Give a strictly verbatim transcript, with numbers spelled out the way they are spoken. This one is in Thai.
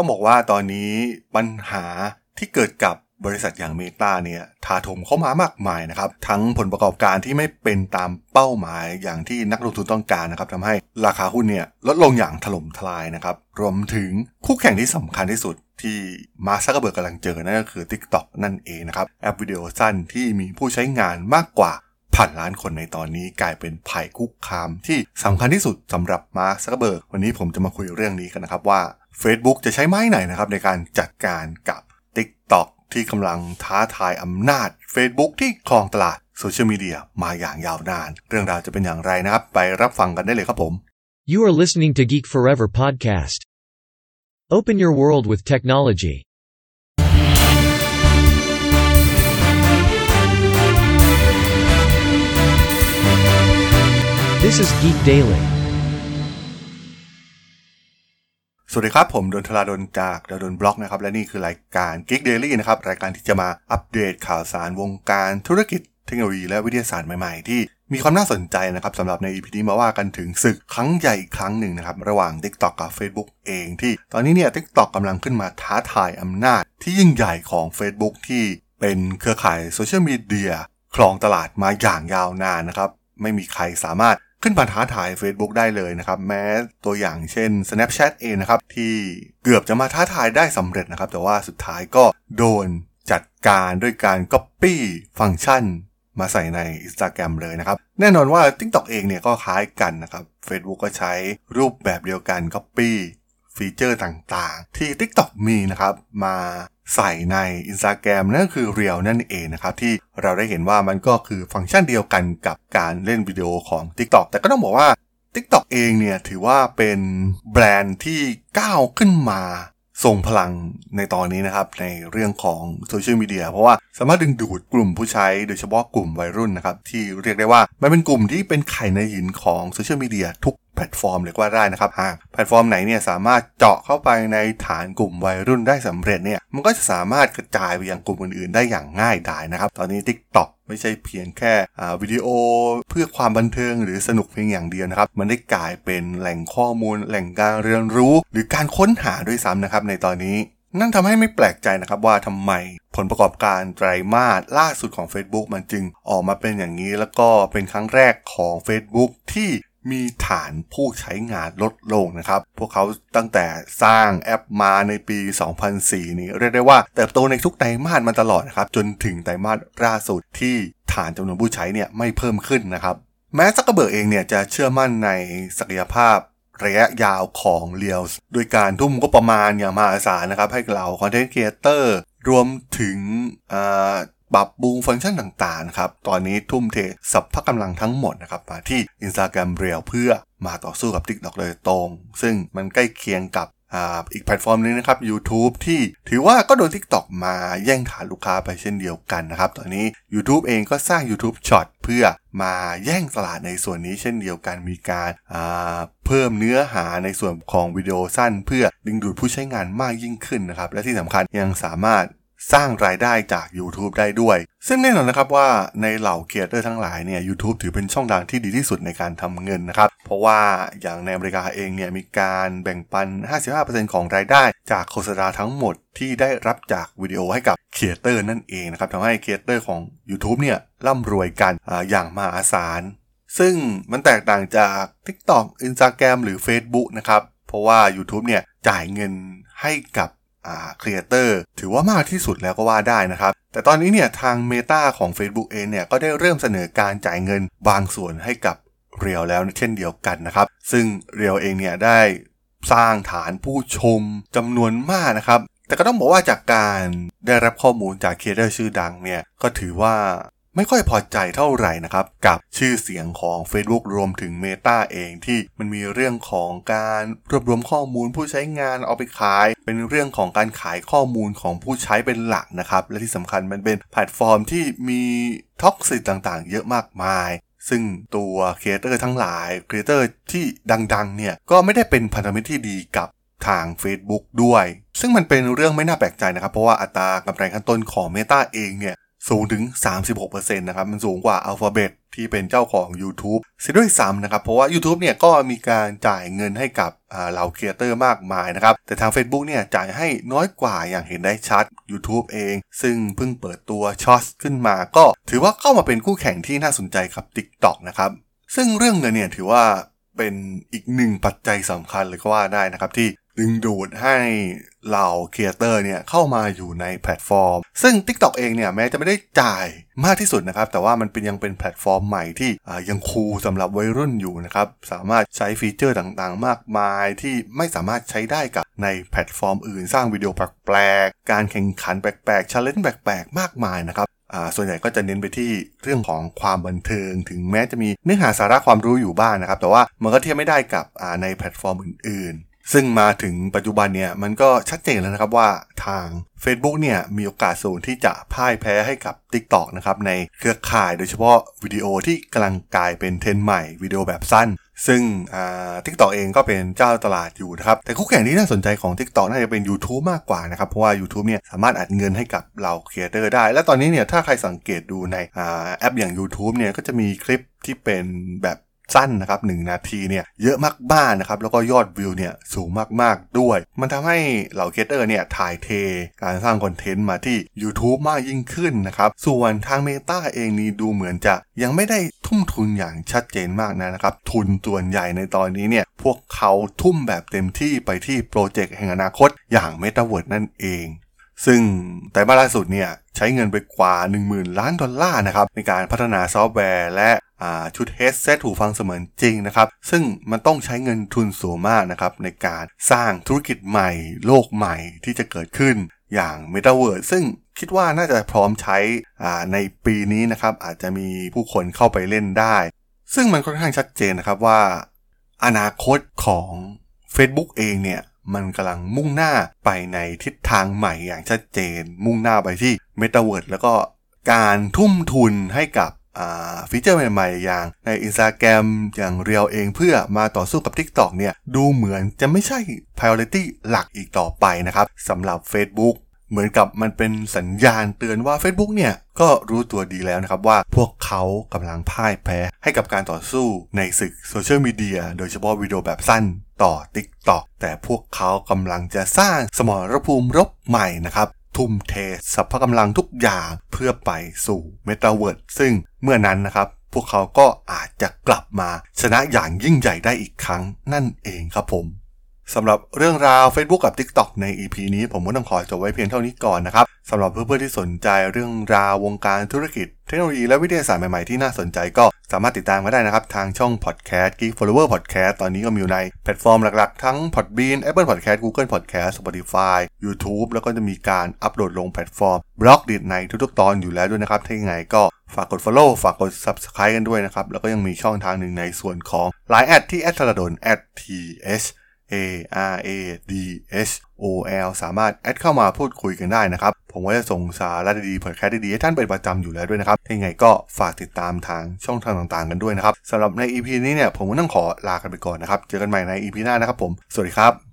ต้องบอกว่าตอนนี้ปัญหาที่เกิดกับบริษัทอย่างเมตาเนี่ยถาโถมเข้ามามากมายนะครับทั้งผลประกอบการที่ไม่เป็นตามเป้าหมายอย่างที่นักลงทุนต้องการนะครับทำให้ราคาหุ้นเนี่ยลดลงอย่างถล่มทลายนะครับรวมถึงคู่แข่งที่สำคัญที่สุดที่มาร์ค ซักเคอร์เบิร์กกำลังเจอนั่นก็คือ TikTok นั่นเองนะครับแอปวิดีโอสั้นที่มีผู้ใช้งานมากกว่าพันล้านคนในตอนนี้กลายเป็นภัยคุกคามที่สำคัญที่สุดสำหรับมาร์ค ซักเคอร์เบิร์กวันนี้ผมจะมาคุยเรื่องนี้กันนะครับว่า Facebook จะใช้ไม้ไหนนะครับในการจัดการกับ TikTokที่กำลังท้าทายอำนาจ Facebook ที่ครองตลาดโซเชียลมีเดียมาอย่างยาวนานเรื่องราวจะเป็นอย่างไรนะครับไปรับฟังกันได้เลยครับผม You are listening to Geek Forever Podcast. Open your world with technology. This is Geek Daily. สวัสดีครับผมดล ธราดลจากดลบล็อกนะครับและนี่คือรายการ Geek Daily นะครับรายการที่จะมาอัปเดตข่าวสารวงการธุรกิจเทคโนโลยีและวิทยาศาสตร์ใหม่ๆที่มีความน่าสนใจนะครับสำหรับใน อี พี นี้มาว่ากันถึงศึกครั้งใหญ่อีกครั้งหนึ่งนะครับระหว่าง TikTok กับ Facebook เองที่ตอนนี้เนี่ย TikTok กำลังขึ้นมาท้าทายอำนาจที่ยิ่งใหญ่ของ Facebook ที่เป็นเครือข่ายโซเชียลมีเดียครองตลาดมาอย่างยาวนานนะครับไม่มีใครสามารถขึ้นมาท้าทาย Facebook ได้เลยนะครับแม้ตัวอย่างเช่น Snapchat เองนะครับที่เกือบจะมาท้าทายได้สำเร็จนะครับแต่ว่าสุดท้ายก็โดนจัดการด้วยการ Copy ฟังก์ชันมาใส่ใน Instagram เลยนะครับแน่นอนว่า TikTok เองเนี่ยก็คล้ายกันนะครับ Facebook ก็ใช้รูปแบบเดียวกัน Copy ฟีเจอร์ต่างๆที่ TikTok มีนะครับมาใส่ใน Instagram นั่นก็คือ Reels นั่นเองนะครับที่เราได้เห็นว่ามันก็คือฟังก์ชันเดียวกันกับการเล่นวิดีโอของ TikTok แต่ก็ต้องบอกว่า TikTok เองเนี่ยถือว่าเป็นแบรนด์ที่ก้าวขึ้นมาทรงพลังในตอนนี้นะครับในเรื่องของโซเชียลมีเดียเพราะว่าสามารถดึงดูดกลุ่มผู้ใช้โดยเฉพาะกลุ่มวัยรุ่นนะครับที่เรียกได้ว่ามันเป็นกลุ่มที่เป็นไข่ในหินของโซเชียลมีเดียทุกแพลตฟอร์มเลยก็ว่าได้นะครับหากแพลตฟอร์มไหนเนี่ยสามารถเจาะเข้าไปในฐานกลุ่มวัยรุ่นได้สำเร็จเนี่ยมันก็จะสามารถกระจายไปยังกลุ่มอื่นๆได้อย่างง่ายดายนะครับตอนนี้ TikTok ไม่ใช่เพียงแค่วิดีโอเพื่อความบันเทิงหรือสนุกเพียงอย่างเดียวนะครับมันได้กลายเป็นแหล่งข้อมูลแหล่งการเรียนรู้หรือการค้นหาด้วยซ้ำนะครับในตอนนี้นั่นทำให้ไม่แปลกใจนะครับว่าทำไมผลประกอบการไตรมาสล่าสุดของ Facebook มันจึงออกมาเป็นอย่างนี้แล้วก็เป็นครั้งแรกของ Facebook ที่มีฐานผู้ใช้งานลดลงนะครับพวกเขาตั้งแต่สร้างแอปมาในปี สองพันสี่ นี้เรียกได้ว่าเติบโตในทุกไตรมาสมาตลอดนะครับจนถึงไตรมาสล่าสุดที่ฐานจำนวนผู้ใช้เนี่ยไม่เพิ่มขึ้นนะครับแม้ซักเคอร์เบิร์กเองเนี่ยจะเชื่อมั่นในศักยภาพระยะยาวของ Reels โดยการทุ่มก็ประมาณอย่างมหาศาลนะครับให้เหล่าคอนเทนต์ครีเอเตอร์รวมถึงอ่าปรับปรุงฟังก์ชันต่างๆครับตอนนี้ทุ่มเทสรรพกำลังทั้งหมดนะครับมาที่ Instagram Reels เพื่อมาต่อสู้กับ TikTok เลยตรงซึ่งมันใกล้เคียงกับอ่าอีกแพลตฟอร์มนึงนะครับ YouTube ที่ถือว่าก็โดน TikTok มาแย่งฐานลูกค้าไปเช่นเดียวกันนะครับตอนนี้ YouTube เองก็สร้าง YouTube Shorts เพื่อมาแย่งตลาดในส่วนนี้เช่นเดียวกันมีการอ่าเพิ่มเนื้อหาในส่วนของวิดีโอสั้นเพื่อดึงดูดผู้ใช้งานมากยิ่งขึ้นนะครับและที่สำคัญยังสามารถสร้างรายได้จาก YouTube ได้ด้วยซึ่งแน่นอนนะครับว่าในเหล่าครีเอเตอร์ทั้งหลายเนี่ย YouTube ถือเป็นช่องทางที่ดีที่สุดในการทำเงินนะครับเพราะว่าอย่างในอเมริกาเองเนี่ยมีการแบ่งปัน ห้าสิบห้าเปอร์เซ็นต์ ของรายได้จากโฆษณาทั้งหมดที่ได้รับจากวิดีโอให้กับครีเอเตอร์นั่นเองนะครับทำให้ครีเอเตอร์ของ YouTube เนี่ยร่ำรวยกัน อ, อย่างมหาศาลซึ่งมันแตกต่างจาก TikTok Instagram หรือ Facebook นะครับเพราะว่า YouTube เนี่ยจ่ายเงินให้กับครีเอเตอร์ถือว่ามากที่สุดแล้วก็ว่าได้นะครับแต่ตอนนี้เนี่ยทาง Meta ของ Facebook เองเนี่ยก็ได้เริ่มเสนอการจ่ายเงินบางส่วนให้กับ Reels แล้วเช่นเดียวกันนะครับซึ่ง Reels เองเนี่ยได้สร้างฐานผู้ชมจำนวนมากนะครับแต่ก็ต้องบอกว่าจากการได้รับข้อมูลจากครีเอเตอร์ชื่อดังเนี่ยก็ถือว่าไม่ค่อยพอใจเท่าไหร่นะครับกับชื่อเสียงของ Facebook รวมถึง Meta เองที่มันมีเรื่องของการรวบรวมข้อมูลผู้ใช้งานเอาไปขายเป็นเรื่องของการขายข้อมูลของผู้ใช้เป็นหลักนะครับและที่สำคัญมันเป็นแพลตฟอร์มที่มีท็อกซิกต่างๆเยอะมากมายซึ่งตัวครีเอเตอร์ทั้งหลายครีเอเตอร์ที่ดังๆเนี่ยก็ไม่ได้เป็นพันธมิตรที่ดีกับทาง Facebook ด้วยซึ่งมันเป็นเรื่องไม่น่าแปลกใจนะครับเพราะว่าอัตรากำไรขั้นต้นของ Meta เองเนี่ย สูงถึง สามสิบหกเปอร์เซ็นต์ นะครับมันสูงกว่า Alphabet ที่เป็นเจ้าของ YouTube เสียด้วยซ้ำนะครับเพราะว่า YouTube เนี่ยก็มีการจ่ายเงินให้กับเหล่าครีเอเตอร์มากมายนะครับแต่ทาง Facebook เนี่ยจ่ายให้น้อยกว่าอย่างเห็นได้ชัด YouTube เองซึ่งเพิ่งเปิดตัว Shorts ขึ้นมาก็ถือว่าเข้ามาเป็นคู่แข่งที่น่าสนใจกับ TikTok นะครับซึ่งเรื่องนี้เนี่ยถือว่าเป็นอีกหนึ่งปัจจัยสำคัญเลยก็ว่าได้นะครับที่ดึงดูดให้เหล่าครีเอเตอร์เนี่ยเข้ามาอยู่ในแพลตฟอร์มซึ่ง TikTok เองเนี่ยแม้จะไม่ได้จ่ายมากที่สุดนะครับแต่ว่ามันเป็นยังเป็นแพลตฟอร์มใหม่ที่ยังคูลสำหรับวัยรุ่นอยู่นะครับสามารถใช้ฟีเจอร์ต่างๆมากมายที่ไม่สามารถใช้ได้กับในแพลตฟอร์มอื่นสร้างวิดีโอแปลกๆการแข่งขันแปลกๆ challenge แปลกๆมากมายนะครับส่วนใหญ่ก็จะเน้นไปที่เรื่องของความบันเทิงถึงแม้จะมีเนื้อหาสาระความรู้อยู่บ้าง นะครับแต่ว่ามันก็เทียบไม่ได้กับในแพลตฟอร์มอื่นๆซึ่งมาถึงปัจจุบันเนี่ยมันก็ชัดเจนแล้วนะครับว่าทาง Facebook เนี่ยมีโอกาสสูงที่จะพ่ายแพ้ให้กับ TikTok นะครับในเครือข่ายโดยเฉพาะวิดีโอที่กำลังกลายเป็นเทรนด์ใหม่วิดีโอแบบสั้นซึ่ง TikTok เองก็เป็นเจ้าตลาดอยู่นะครับแต่คู่แข่งที่น่าสนใจของ TikTok น่าจะเป็น YouTube มากกว่านะครับเพราะว่า YouTube เนี่ยสามารถอัดเงินให้กับเราครีเอเตอร์ได้และตอนนี้เนี่ยถ้าใครสังเกตดูในแอปอย่าง YouTube เนี่ยก็จะมีคลิปที่เป็นแบบสั้นนะครับหนึ่งนาทีเนี่ยเยอะมากบ้านนะครับแล้วก็ยอดวิวเนี่ยสูงมากๆด้วยมันทำให้เหล่าครีเอเตอร์เนี่ยถ่ายเทการสร้างคอนเทนต์มาที่ YouTube มากยิ่งขึ้นนะครับส่วนทาง Meta เองนี่ดูเหมือนจะยังไม่ได้ทุ่มทุนอย่างชัดเจนมากนะครับทุนส่วนใหญ่ในตอนนี้เนี่ยพวกเขาทุ่มแบบเต็มที่ไปที่โปรเจกต์แห่งอนาคตอย่าง Metaverse นั่นเองซึ่งแต่ล่าสุดเนี่ยใช้เงินไปกว่า หนึ่งหมื่นล้านดอลลาร์นะครับในการพัฒนาซอฟต์แวร์และชุดเฮดเซตหูฟังเสมือนจริงนะครับซึ่งมันต้องใช้เงินทุนสูงมากนะครับในการสร้างธุรกิจใหม่โลกใหม่ที่จะเกิดขึ้นอย่าง Metaverse ซึ่งคิดว่าน่าจะพร้อมใช้ในปีนี้นะครับอาจจะมีผู้คนเข้าไปเล่นได้ซึ่งมันค่อนข้างชัดเจนนะครับว่าอนาคตของ Facebook เองเนี่ยมันกำลังมุ่งหน้าไปในทิศทางใหม่อย่างชัดเจนมุ่งหน้าไปที่ Metaverse แล้วก็การทุ่มทุนให้กับฟีเจอร์ใหม่ๆอย่างใน Instagram อย่าง Reels เองเพื่อมาต่อสู้กับ TikTok เนี่ยดูเหมือนจะไม่ใช่ priority หลักอีกต่อไปนะครับสำหรับ Facebook เหมือนกับมันเป็นสัญญาณเตือนว่า Facebook เนี่ยก็รู้ตัวดีแล้วนะครับว่าพวกเขากำลังพ่ายแพ้ให้กับการต่อสู้ในศึกโซเชียลมีเดียโดยเฉพาะวิดีโอแบบสั้นต่อ TikTok แต่พวกเขากำลังจะสร้างสมรภูมิรบใหม่นะครับทุ่มเทสรรพกำลังทุกอย่างเพื่อไปสู่เมตาเวิร์สซึ่งเมื่อนั้นนะครับพวกเขาก็อาจจะกลับมาชนะอย่างยิ่งใหญ่ได้อีกครั้งนั่นเองครับผมสำหรับเรื่องราว Facebook กับ TikTok ใน อี พี นี้ผมก็ต้องขอจบไว้เพียงเท่านี้ก่อนนะครับสำหรับเพื่อนๆที่สนใจเรื่องราววงการธุรกิจเทคโนโลยีและวิทยาศาสตร์ใหม่ๆที่น่าสนใจก็สามารถติดตามมาได้นะครับทางช่อง Podcast Geek Forever's Podcast ตอนนี้ก็มีอยู่ในแพลตฟอร์มหลักๆทั้ง Podbean Apple Podcast Google Podcast Spotify YouTube แล้วก็จะมีการอัปโหลดลงแพลตฟอร์มบล็อกดิจิทัลในทุกๆตอนอยู่แล้วด้วยนะครับถ้ายังไงก็ฝากกด follow ฝากกด Subscribe กันด้วยนะครับแล้วก็ยังมีช่องทางนึงในส่วนของ ไลน์ แอท ที่ แอท ธราดล แอท ที เอช เอ อาร์ เอ ดี เอช โอ แอล สามารถแอดเข้ามาพูดคุยกันได้นะครับผมก็จะส่งสาระดีๆพอดแคสต์ดีๆให้ท่านเป็นประจำอยู่แล้วด้วยนะครับยังไงก็ฝากติดตามทางช่องทางต่างๆกันด้วยนะครับสำหรับใน อี พี นี้เนี่ยผมก็ต้องขอลากันไปก่อนนะครับเจอกันใหม่ใน อี พี หน้านะครับผมสวัสดีครับ